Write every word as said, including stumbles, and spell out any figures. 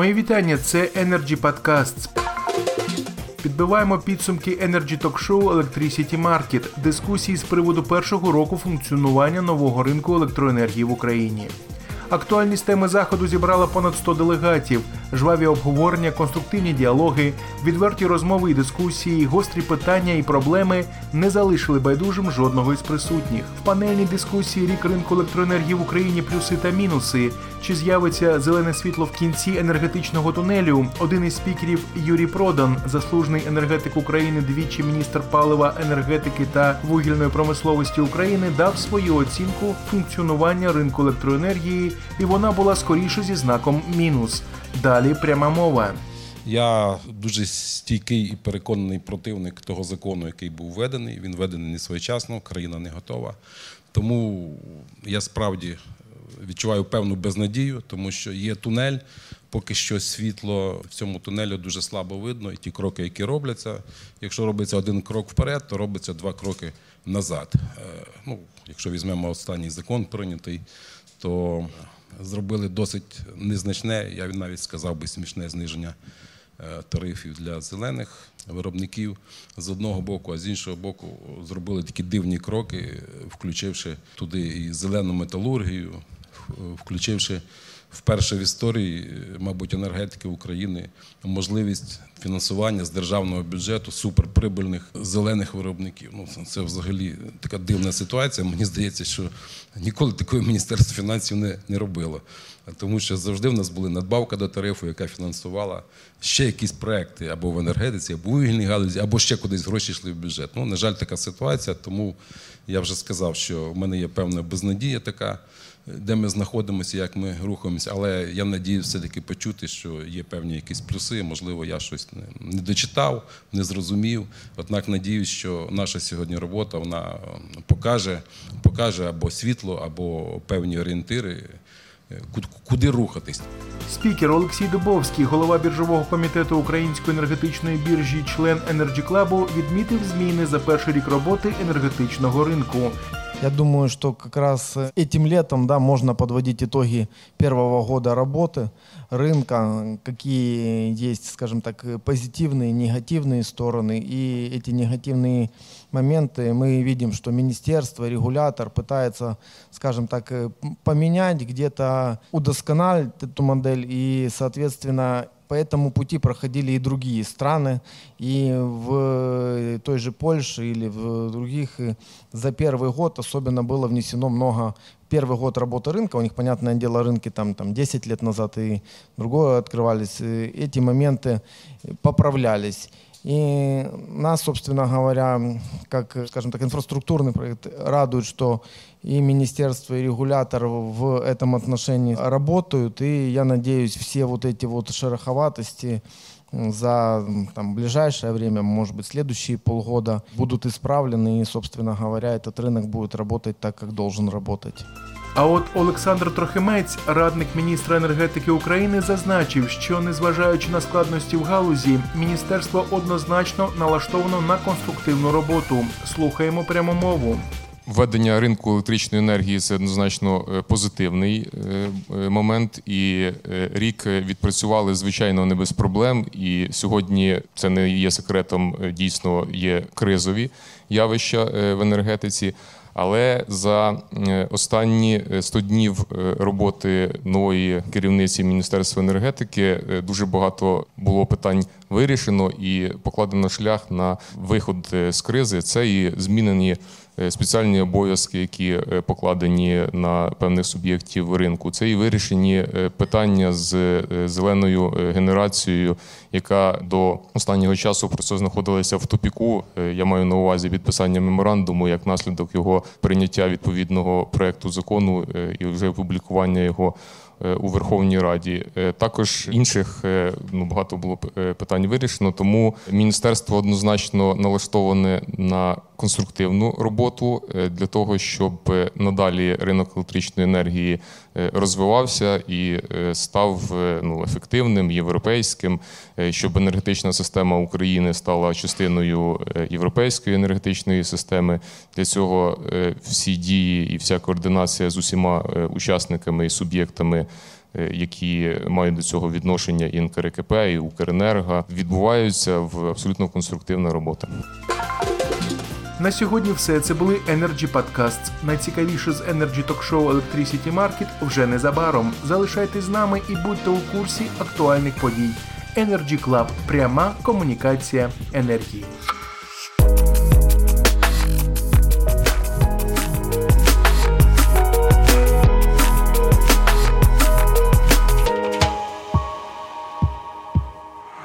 Мої вітання, це Енерджі Подкастс. Підбиваємо підсумки Енерджі ток-шоу «Електрі сіті Маркет», дискусії з приводу першого року функціонування нового ринку електроенергії в Україні. Актуальність теми заходу зібрала понад сто делегатів, жваві обговорення, конструктивні діалоги, відверті розмови і дискусії, гострі питання і проблеми не залишили байдужим жодного із присутніх. В панельній дискусії «Рік ринку електроенергії в Україні. Плюси та мінуси. Чи з'явиться зелене світло в кінці енергетичного тунелю?» один із спікерів Юрій Продан, заслужений енергетик України, двічі міністр палива, енергетики та вугільної промисловості України, дав свою оцінку функціонування ринку електроенергії, і вона була скоріше зі знаком «мінус». Далі пряма мова. Я дуже стійкий і переконаний противник того закону, який був введений. Він введений не своєчасно, країна не готова. Тому я справді відчуваю певну безнадію, тому що є тунель, поки що світло в цьому тунелі дуже слабо видно, і ті кроки, які робляться, якщо робиться один крок вперед, то робиться два кроки назад. Ну, якщо візьмемо останній закон прийнятий, то зробили досить незначне, я навіть сказав би смішне зниження тарифів для зелених виробників з одного боку, а з іншого боку зробили такі дивні кроки, включивши туди і зелену металургію, включивши вперше в історії, мабуть, енергетики України можливість фінансування з державного бюджету суперприбильних зелених виробників. Ну, це взагалі така дивна ситуація. Мені здається, що ніколи такої Міністерство фінансів не, не робило. Тому що завжди в нас була надбавка до тарифу, яка фінансувала ще якісь проекти або в енергетиці, або в вугільній галузі, або ще кудись гроші йшли в бюджет. Ну, на жаль, така ситуація, тому я вже сказав, що в мене є певна безнадія така, де ми знаходимося, як ми рухаємося, але я надію все-таки почути, що є певні якісь плюси, можливо, я щось не дочитав, не зрозумів, однак надіюсь, що наша сьогодні робота, вона покаже, покаже або світло, або певні орієнтири, куди рухатись. Спікер Олексій Дубовський, голова біржового комітету Української енергетичної біржі, член Energy Club, відмітив зміни за перший рік роботи енергетичного ринку. Я думаю, что как раз этим летом, да, можно подводить итоги первого года работы рынка, какие есть, скажем так, позитивные, негативные стороны. И эти негативные моменты мы видим, что министерство, регулятор пытается, скажем так, поменять, где-то удосконалить эту модель и, соответственно, по этому пути проходили и другие страны, и в той же Польше или в других за первый год особенно было внесено много. Первый год работы рынка, у них, понятное дело, рынки там, там десять лет назад и другое открывались, эти моменты поправлялись. И нас, собственно говоря, как, скажем так, инфраструктурный проект радует, что и министерство, и регулятор в этом отношении работают. И я надеюсь, все вот эти вот шероховатости за там, ближайшее время, может быть, следующие полгода будут исправлены. И, собственно говоря, этот рынок будет работать так, как должен работать. А от Олександр Трохимець, радник міністра енергетики України, зазначив, що, незважаючи на складності в галузі, міністерство однозначно налаштовано на конструктивну роботу. Слухаємо пряму мову. Введення ринку електричної енергії – це однозначно позитивний момент, і рік відпрацювали, звичайно, не без проблем, і сьогодні, це не є секретом, дійсно є кризові явища в енергетиці. Але за останні сто днів роботи нової керівниці Міністерства енергетики дуже багато було питань вирішено і покладено шлях на виход з кризи. Це і змінені спеціальні обов'язки, які покладені на певних суб'єктів ринку. Це і вирішені питання з зеленою генерацією, яка до останнього часу просто знаходилася в тупіку. Я маю на увазі підписання меморандуму як наслідок його прийняття відповідного проекту закону і вже опублікування його у Верховній Раді. Також інших ну, багато було питань вирішено, тому міністерство однозначно налаштоване на конструктивну роботу для того, щоб надалі ринок електричної енергії розвивався і став ну, ефективним, європейським, щоб енергетична система України стала частиною європейської енергетичної системи. Для цього всі дії і вся координація з усіма учасниками і суб'єктами, які мають до цього відношення і ен ка ер е ка пе, і Укренерго, відбуваються в абсолютно конструктивна робота. На сьогодні все. Це були Енерджі Подкастс. Найцікавіше з Енерджі ток-шоу «Електрі сіті Маркет» вже незабаром. Залишайтесь з нами і будьте у курсі актуальних подій. Energy Club – пряма комунікація енергії.